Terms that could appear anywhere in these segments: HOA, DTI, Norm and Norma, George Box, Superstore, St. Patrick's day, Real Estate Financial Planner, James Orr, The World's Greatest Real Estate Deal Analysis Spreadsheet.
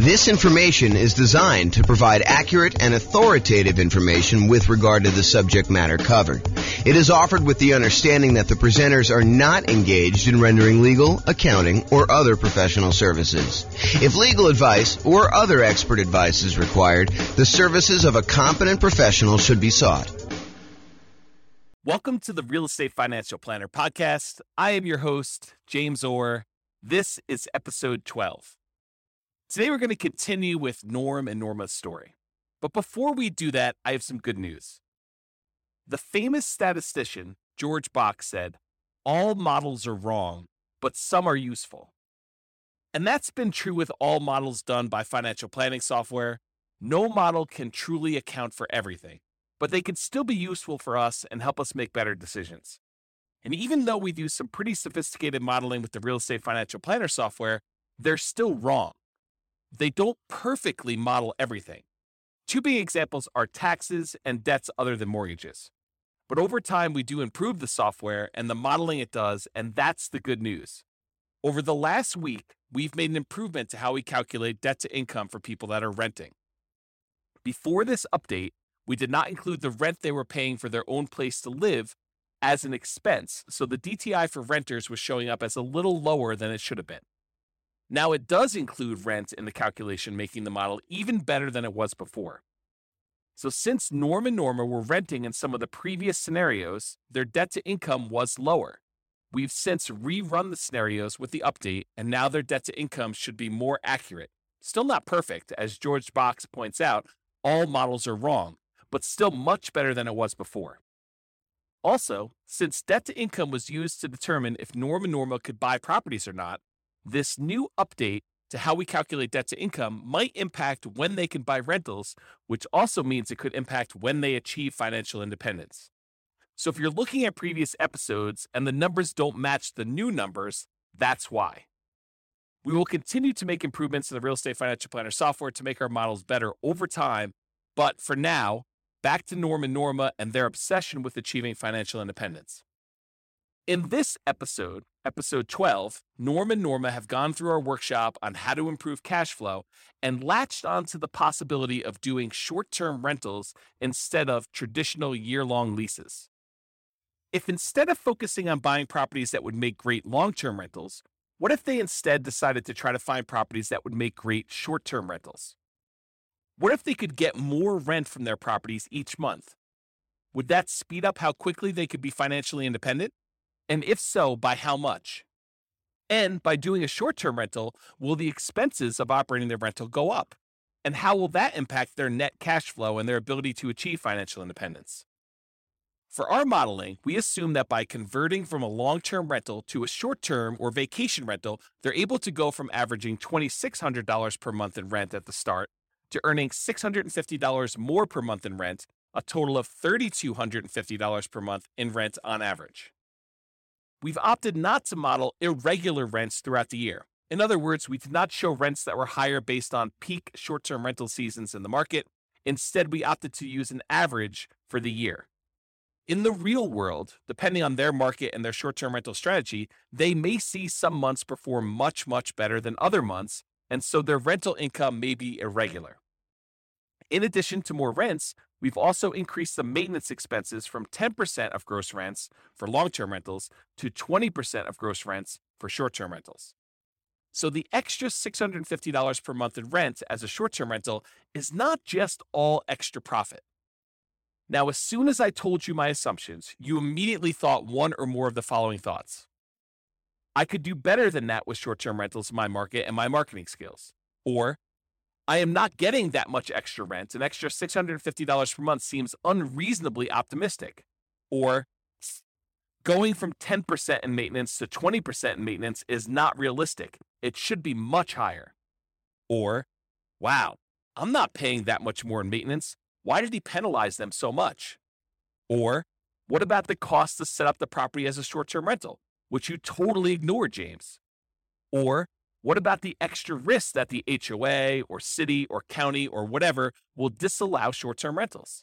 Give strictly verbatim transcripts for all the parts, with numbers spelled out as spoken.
This information is designed to provide accurate and authoritative information with regard to the subject matter covered. It is offered with the understanding that the presenters are not engaged in rendering legal, accounting, or other professional services. If legal advice or other expert advice is required, the services of a competent professional should be sought. Welcome to the Real Estate Financial Planner podcast. I am your host, James Orr. This is episode twelve. Today, we're going to continue with Norm and Norma's story. But before we do that, I have some good news. The famous statistician, George Box, said, "All models are wrong, but some are useful." And that's been true with all models done by financial planning software. No model can truly account for everything, but they can still be useful for us and help us make better decisions. And even though we do some pretty sophisticated modeling with the Real Estate Financial Planner software, they're still wrong. They don't perfectly model everything. Two big examples are taxes and debts other than mortgages. But over time, we do improve the software and the modeling it does, and that's the good news. Over the last week, we've made an improvement to how we calculate debt to income for people that are renting. Before this update, we did not include the rent they were paying for their own place to live as an expense, so the D T I for renters was showing up as a little lower than it should have been. Now it does include rent in the calculation, making the model even better than it was before. So since Norm and Norma were renting in some of the previous scenarios, their debt to income was lower. We've since rerun the scenarios with the update, and now their debt to income should be more accurate. Still not perfect, as George Box points out, all models are wrong, but still much better than it was before. Also, since debt to income was used to determine if Norm and Norma could buy properties or not, this new update to how we calculate debt to income might impact when they can buy rentals, which also means it could impact when they achieve financial independence. So if you're looking at previous episodes and the numbers don't match the new numbers, that's why. We will continue to make improvements to the Real Estate Financial Planner software to make our models better over time. But for now, back to Norm and Norma and their obsession with achieving financial independence. In this episode, episode twelve, Norm and Norma have gone through our workshop on how to improve cash flow and latched onto the possibility of doing short-term rentals instead of traditional year-long leases. If instead of focusing on buying properties that would make great long-term rentals, what if they instead decided to try to find properties that would make great short-term rentals? What if they could get more rent from their properties each month? Would that speed up how quickly they could be financially independent? And if so, by how much? And by doing a short-term rental, will the expenses of operating their rental go up? And how will that impact their net cash flow and their ability to achieve financial independence? For our modeling, we assume that by converting from a long-term rental to a short-term or vacation rental, they're able to go from averaging two thousand six hundred dollars per month in rent at the start to earning six hundred fifty dollars more per month in rent, a total of three thousand two hundred fifty dollars per month in rent on average. We've opted not to model irregular rents throughout the year. In other words, we did not show rents that were higher based on peak short-term rental seasons in the market. Instead, we opted to use an average for the year. In the real world, depending on their market and their short-term rental strategy, they may see some months perform much, much better than other months, and so their rental income may be irregular. In addition to more rents, we've also increased the maintenance expenses from ten percent of gross rents for long-term rentals to twenty percent of gross rents for short-term rentals. So the extra six hundred fifty dollars per month in rent as a short-term rental is not just all extra profit. Now, as soon as I told you my assumptions, you immediately thought one or more of the following thoughts. I could do better than that with short-term rentals in my market and my marketing skills. Or, I am not getting that much extra rent. An extra six hundred fifty dollars per month seems unreasonably optimistic. Or going from ten percent in maintenance to twenty percent in maintenance is not realistic. It should be much higher. Or, wow, I'm not paying that much more in maintenance. Why did he penalize them so much? Or, what about the cost to set up the property as a short-term rental, which you totally ignored, James? Or, what about the extra risk that the H O A or city or county or whatever will disallow short-term rentals?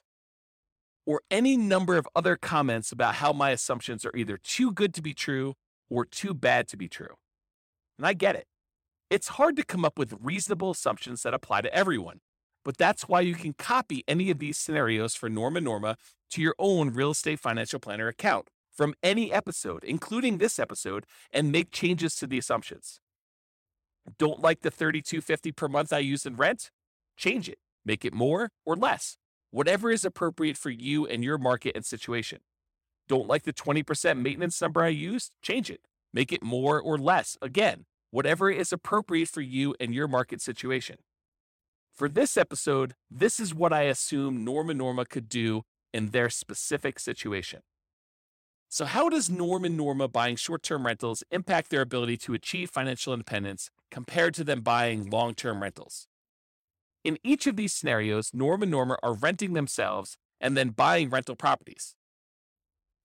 Or any number of other comments about how my assumptions are either too good to be true or too bad to be true. And I get it. It's hard to come up with reasonable assumptions that apply to everyone, but that's why you can copy any of these scenarios for Norm and Norma to your own Real Estate Financial Planner account from any episode, including this episode, and make changes to the assumptions. Don't like the thirty-two fifty per month I used in rent? Change it. Make it more or less, whatever is appropriate for you and your market and situation. Don't like the twenty percent maintenance number I used? Change it. Make it more or less, again, whatever is appropriate for you and your market situation. For this episode, this is what I assume Norm and Norma could do in their specific situation. So how does Norm and Norma buying short-term rentals impact their ability to achieve financial independence compared to them buying long-term rentals? In each of these scenarios, Norm and Norma are renting themselves and then buying rental properties.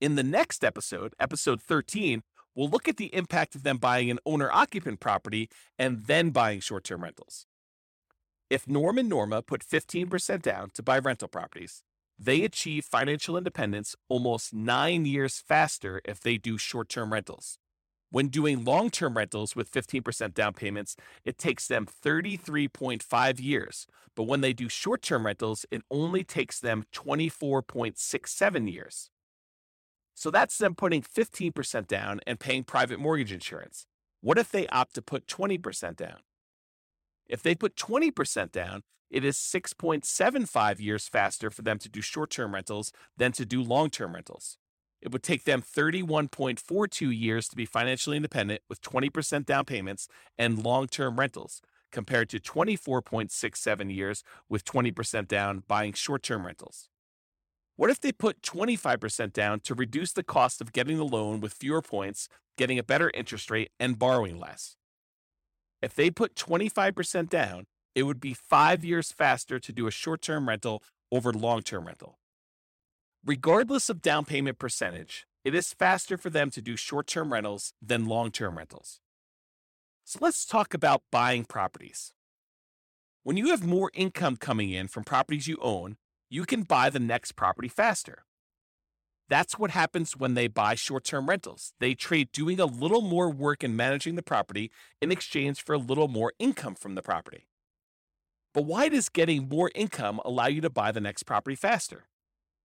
In the next episode, episode thirteen, we'll look at the impact of them buying an owner-occupant property and then buying short-term rentals. If Norm and Norma put fifteen percent down to buy rental properties, they achieve financial independence almost nine years faster if they do short-term rentals. When doing long-term rentals with fifteen percent down payments, it takes them thirty-three point five years. But when they do short-term rentals, it only takes them twenty-four point six seven years. So that's them putting fifteen percent down and paying private mortgage insurance. What if they opt to put twenty percent down? If they put twenty percent down, it is six point seven five years faster for them to do short-term rentals than to do long-term rentals. It would take them thirty-one point four two years to be financially independent with twenty percent down payments and long-term rentals, compared to twenty-four point six seven years with twenty percent down buying short-term rentals. What if they put twenty-five percent down to reduce the cost of getting the loan with fewer points, getting a better interest rate, and borrowing less? If they put twenty-five percent down, it would be five years faster to do a short-term rental over long-term rental. Regardless of down payment percentage, it is faster for them to do short-term rentals than long-term rentals. So let's talk about buying properties. When you have more income coming in from properties you own, you can buy the next property faster. That's what happens when they buy short-term rentals. They trade doing a little more work in managing the property in exchange for a little more income from the property. But why does getting more income allow you to buy the next property faster?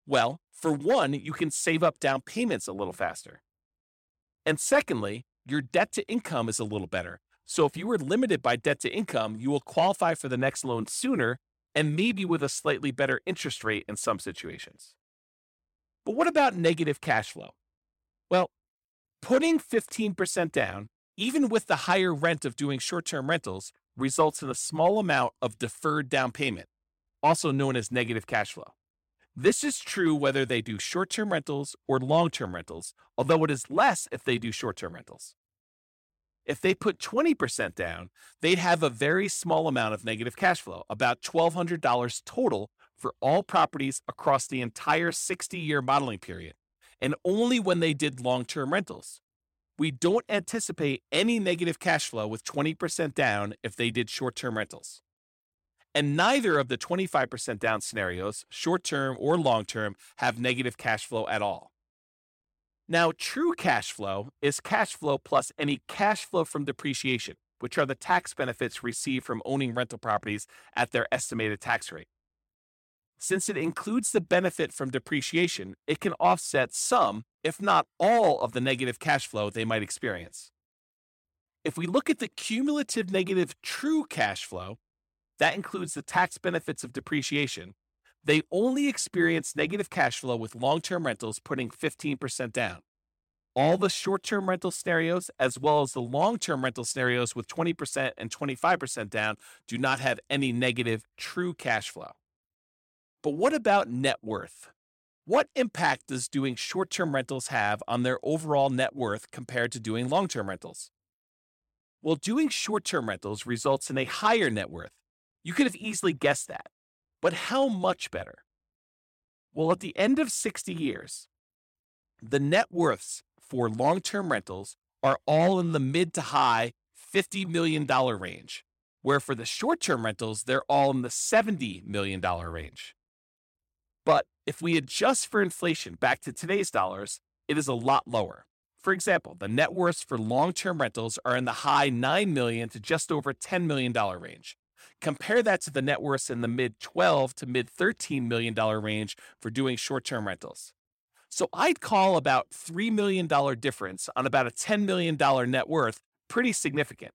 Well, for one, you can save up down payments a little faster. And secondly, your debt to income is a little better. So if you were limited by debt to income, you will qualify for the next loan sooner and maybe with a slightly better interest rate in some situations. But what about negative cash flow? Well, putting fifteen percent down, even with the higher rent of doing short-term rentals, results in a small amount of deferred down payment, also known as negative cash flow. This is true whether they do short-term rentals or long-term rentals, although it is less if they do short-term rentals. If they put twenty percent down, they'd have a very small amount of negative cash flow, about twelve hundred dollars total for all properties across the entire sixty-year modeling period, and only when they did long-term rentals. We don't anticipate any negative cash flow with twenty percent down if they did short-term rentals. And neither of the twenty-five percent down scenarios, short-term or long-term, have negative cash flow at all. Now, true cash flow is cash flow plus any cash flow from depreciation, which are the tax benefits received from owning rental properties at their estimated tax rate. Since it includes the benefit from depreciation, it can offset some, if not all, of the negative cash flow they might experience. If we look at the cumulative negative true cash flow, that includes the tax benefits of depreciation, they only experience negative cash flow with long-term rentals putting fifteen percent down. All the short-term rental scenarios, as well as the long-term rental scenarios with twenty percent and twenty-five percent down, do not have any negative true cash flow. But what about net worth? What impact does doing short-term rentals have on their overall net worth compared to doing long-term rentals? Well, doing short-term rentals results in a higher net worth. You could have easily guessed that, but how much better? Well, at the end of sixty years, the net worths for long-term rentals are all in the mid to high fifty million dollars range, where for the short-term rentals, they're all in the seventy million dollars range. But if we adjust for inflation back to today's dollars, it is a lot lower. For example, the net worths for long-term rentals are in the high nine million dollars to just over ten million dollars range. Compare that to the net worths in the mid twelve to mid thirteen million dollars range for doing short-term rentals. So I'd call about three million dollars difference on about a ten million dollars net worth pretty significant.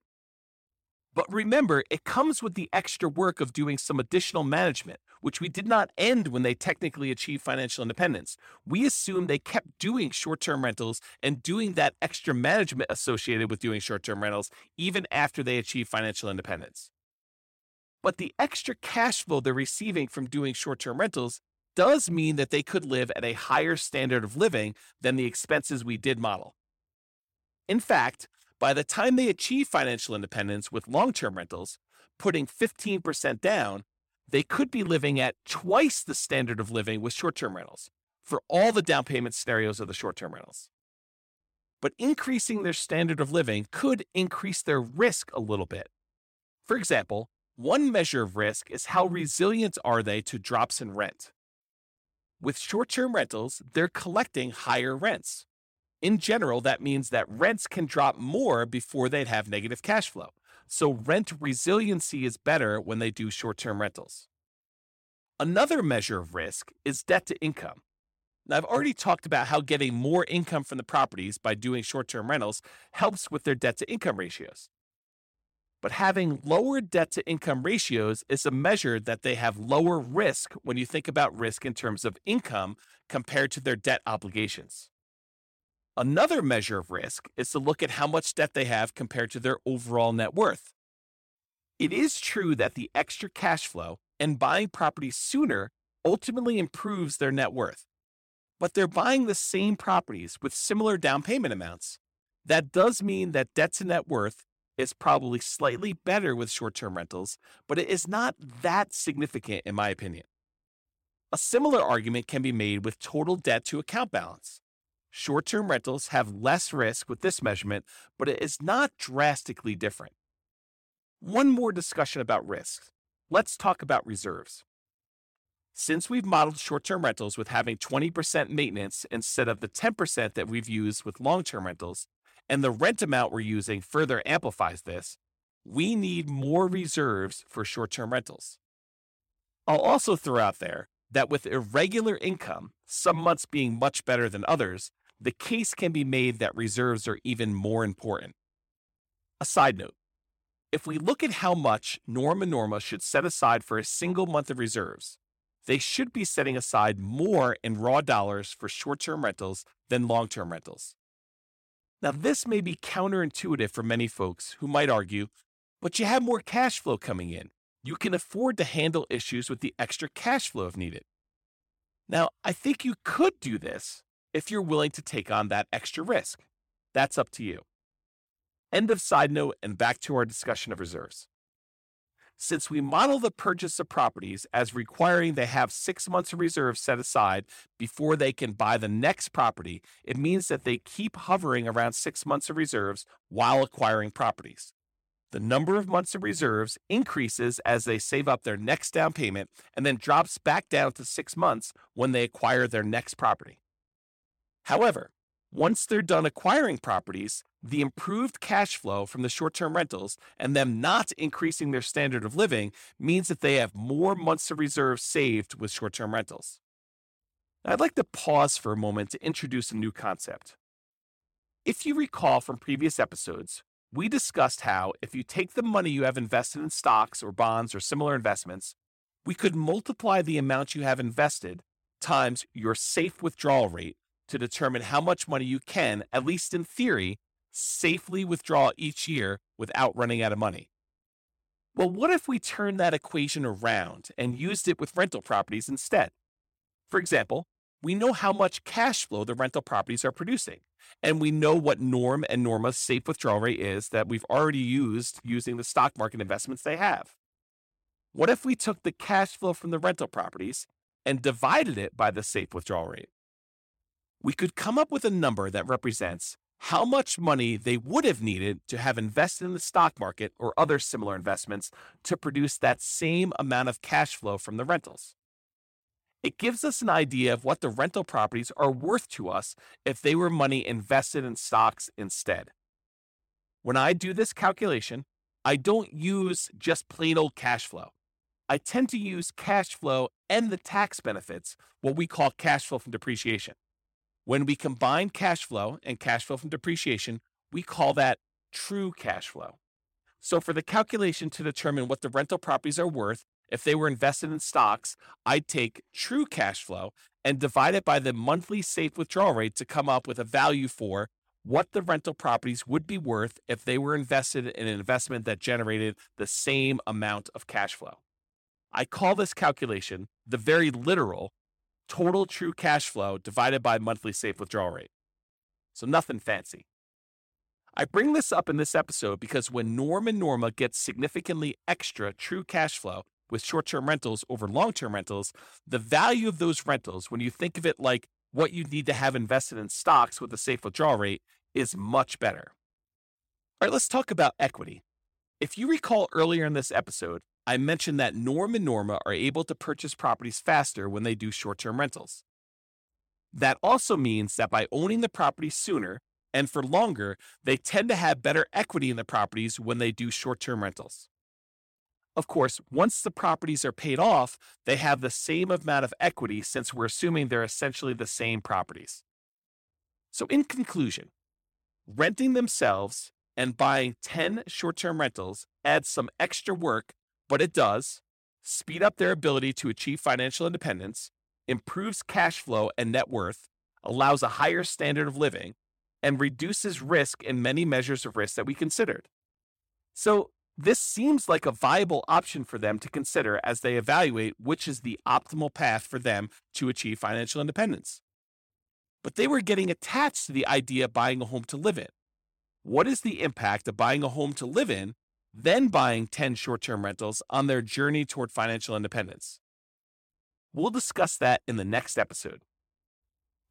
But remember, it comes with the extra work of doing some additional management, which we did not end when they technically achieved financial independence. We assumed they kept doing short-term rentals and doing that extra management associated with doing short-term rentals even after they achieved financial independence. But the extra cash flow they're receiving from doing short-term rentals does mean that they could live at a higher standard of living than the expenses we did model. In fact, by the time they achieve financial independence with long-term rentals, putting fifteen percent down, they could be living at twice the standard of living with short-term rentals for all the down payment scenarios of the short-term rentals. But increasing their standard of living could increase their risk a little bit. For example, one measure of risk is how resilient are they to drops in rent. With short-term rentals, they're collecting higher rents. In general, that means that rents can drop more before they'd have negative cash flow. So rent resiliency is better when they do short-term rentals. Another measure of risk is debt to income. Now, I've already talked about how getting more income from the properties by doing short-term rentals helps with their debt to income ratios. But having lower debt to income ratios is a measure that they have lower risk when you think about risk in terms of income compared to their debt obligations. Another measure of risk is to look at how much debt they have compared to their overall net worth. It is true that the extra cash flow and buying property sooner ultimately improves their net worth, but they're buying the same properties with similar down payment amounts. That does mean that debt to net worth is probably slightly better with short-term rentals, but it is not that significant in my opinion. A similar argument can be made with total debt to account balance. Short-term rentals have less risk with this measurement, but it is not drastically different. One more discussion about risks. Let's talk about reserves. Since we've modeled short-term rentals with having twenty percent maintenance instead of the ten percent that we've used with long-term rentals, and the rent amount we're using further amplifies this, we need more reserves for short-term rentals. I'll also throw out there that with irregular income, some months being much better than others, the case can be made that reserves are even more important. A side note, if we look at how much Norm and Norma should set aside for a single month of reserves, they should be setting aside more in raw dollars for short-term rentals than long-term rentals. Now, this may be counterintuitive for many folks who might argue, but you have more cash flow coming in. You can afford to handle issues with the extra cash flow if needed. Now, I think you could do this if you're willing to take on that extra risk. That's up to you. End of side note, and back to our discussion of reserves. Since we model the purchase of properties as requiring they have six months of reserves set aside before they can buy the next property, it means that they keep hovering around six months of reserves while acquiring properties. The number of months of reserves increases as they save up their next down payment and then drops back down to six months when they acquire their next property. However, once they're done acquiring properties, the improved cash flow from the short-term rentals and them not increasing their standard of living means that they have more months of reserve saved with short-term rentals. Now, I'd like to pause for a moment to introduce a new concept. If you recall from previous episodes, we discussed how if you take the money you have invested in stocks or bonds or similar investments, we could multiply the amount you have invested times your safe withdrawal rate to determine how much money you can, at least in theory, safely withdraw each year without running out of money. Well, what if we turn that equation around and used it with rental properties instead? For example, we know how much cash flow the rental properties are producing, and we know what Norm and Norma's safe withdrawal rate is that we've already used using the stock market investments they have. What if we took the cash flow from the rental properties and divided it by the safe withdrawal rate? We could come up with a number that represents how much money they would have needed to have invested in the stock market or other similar investments to produce that same amount of cash flow from the rentals. It gives us an idea of what the rental properties are worth to us if they were money invested in stocks instead. When I do this calculation, I don't use just plain old cash flow. I tend to use cash flow and the tax benefits, what we call cash flow from depreciation. When we combine cash flow and cash flow from depreciation, we call that true cash flow. So for the calculation to determine what the rental properties are worth, if they were invested in stocks, I'd take true cash flow and divide it by the monthly safe withdrawal rate to come up with a value for what the rental properties would be worth if they were invested in an investment that generated the same amount of cash flow. I call this calculation the very literal total true cash flow divided by monthly safe withdrawal rate. So nothing fancy. I bring this up in this episode because when Norm and Norma get significantly extra true cash flow with short-term rentals over long-term rentals, the value of those rentals, when you think of it like what you need to have invested in stocks with a safe withdrawal rate, is much better. All right, let's talk about equity. If you recall earlier in this episode, I mentioned that Norm and Norma are able to purchase properties faster when they do short-term rentals. That also means that by owning the property sooner and for longer, they tend to have better equity in the properties when they do short-term rentals. Of course, once the properties are paid off, they have the same amount of equity since we're assuming they're essentially the same properties. So in conclusion, renting themselves and buying ten short-term rentals adds some extra work, but it does speed up their ability to achieve financial independence, improves cash flow and net worth, allows a higher standard of living, and reduces risk in many measures of risk that we considered. So this seems like a viable option for them to consider as they evaluate which is the optimal path for them to achieve financial independence. But they were getting attached to the idea of buying a home to live in. What is the impact of buying a home to live in, then buying ten short-term rentals on their journey toward financial independence? We'll discuss that in the next episode.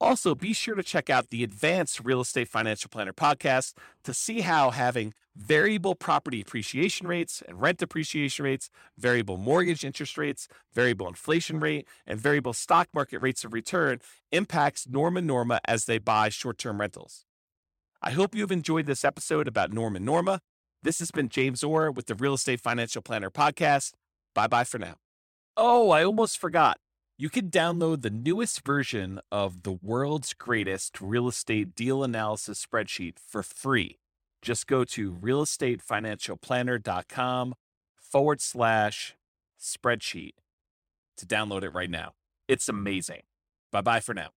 Also, be sure to check out the Advanced Real Estate Financial Planner podcast to see how having variable property appreciation rates and rent appreciation rates, variable mortgage interest rates, variable inflation rate, and variable stock market rates of return impacts Norm and Norma as they buy short-term rentals. I hope you've enjoyed this episode about Norm and Norma. This has been James Orr with the Real Estate Financial Planner podcast. Bye-bye for now. Oh, I almost forgot. You can download the newest version of The World's Greatest Real Estate Deal Analysis Spreadsheet for free. Just go to realestatefinancialplanner.com forward slash spreadsheet to download it right now. It's amazing. Bye-bye for now.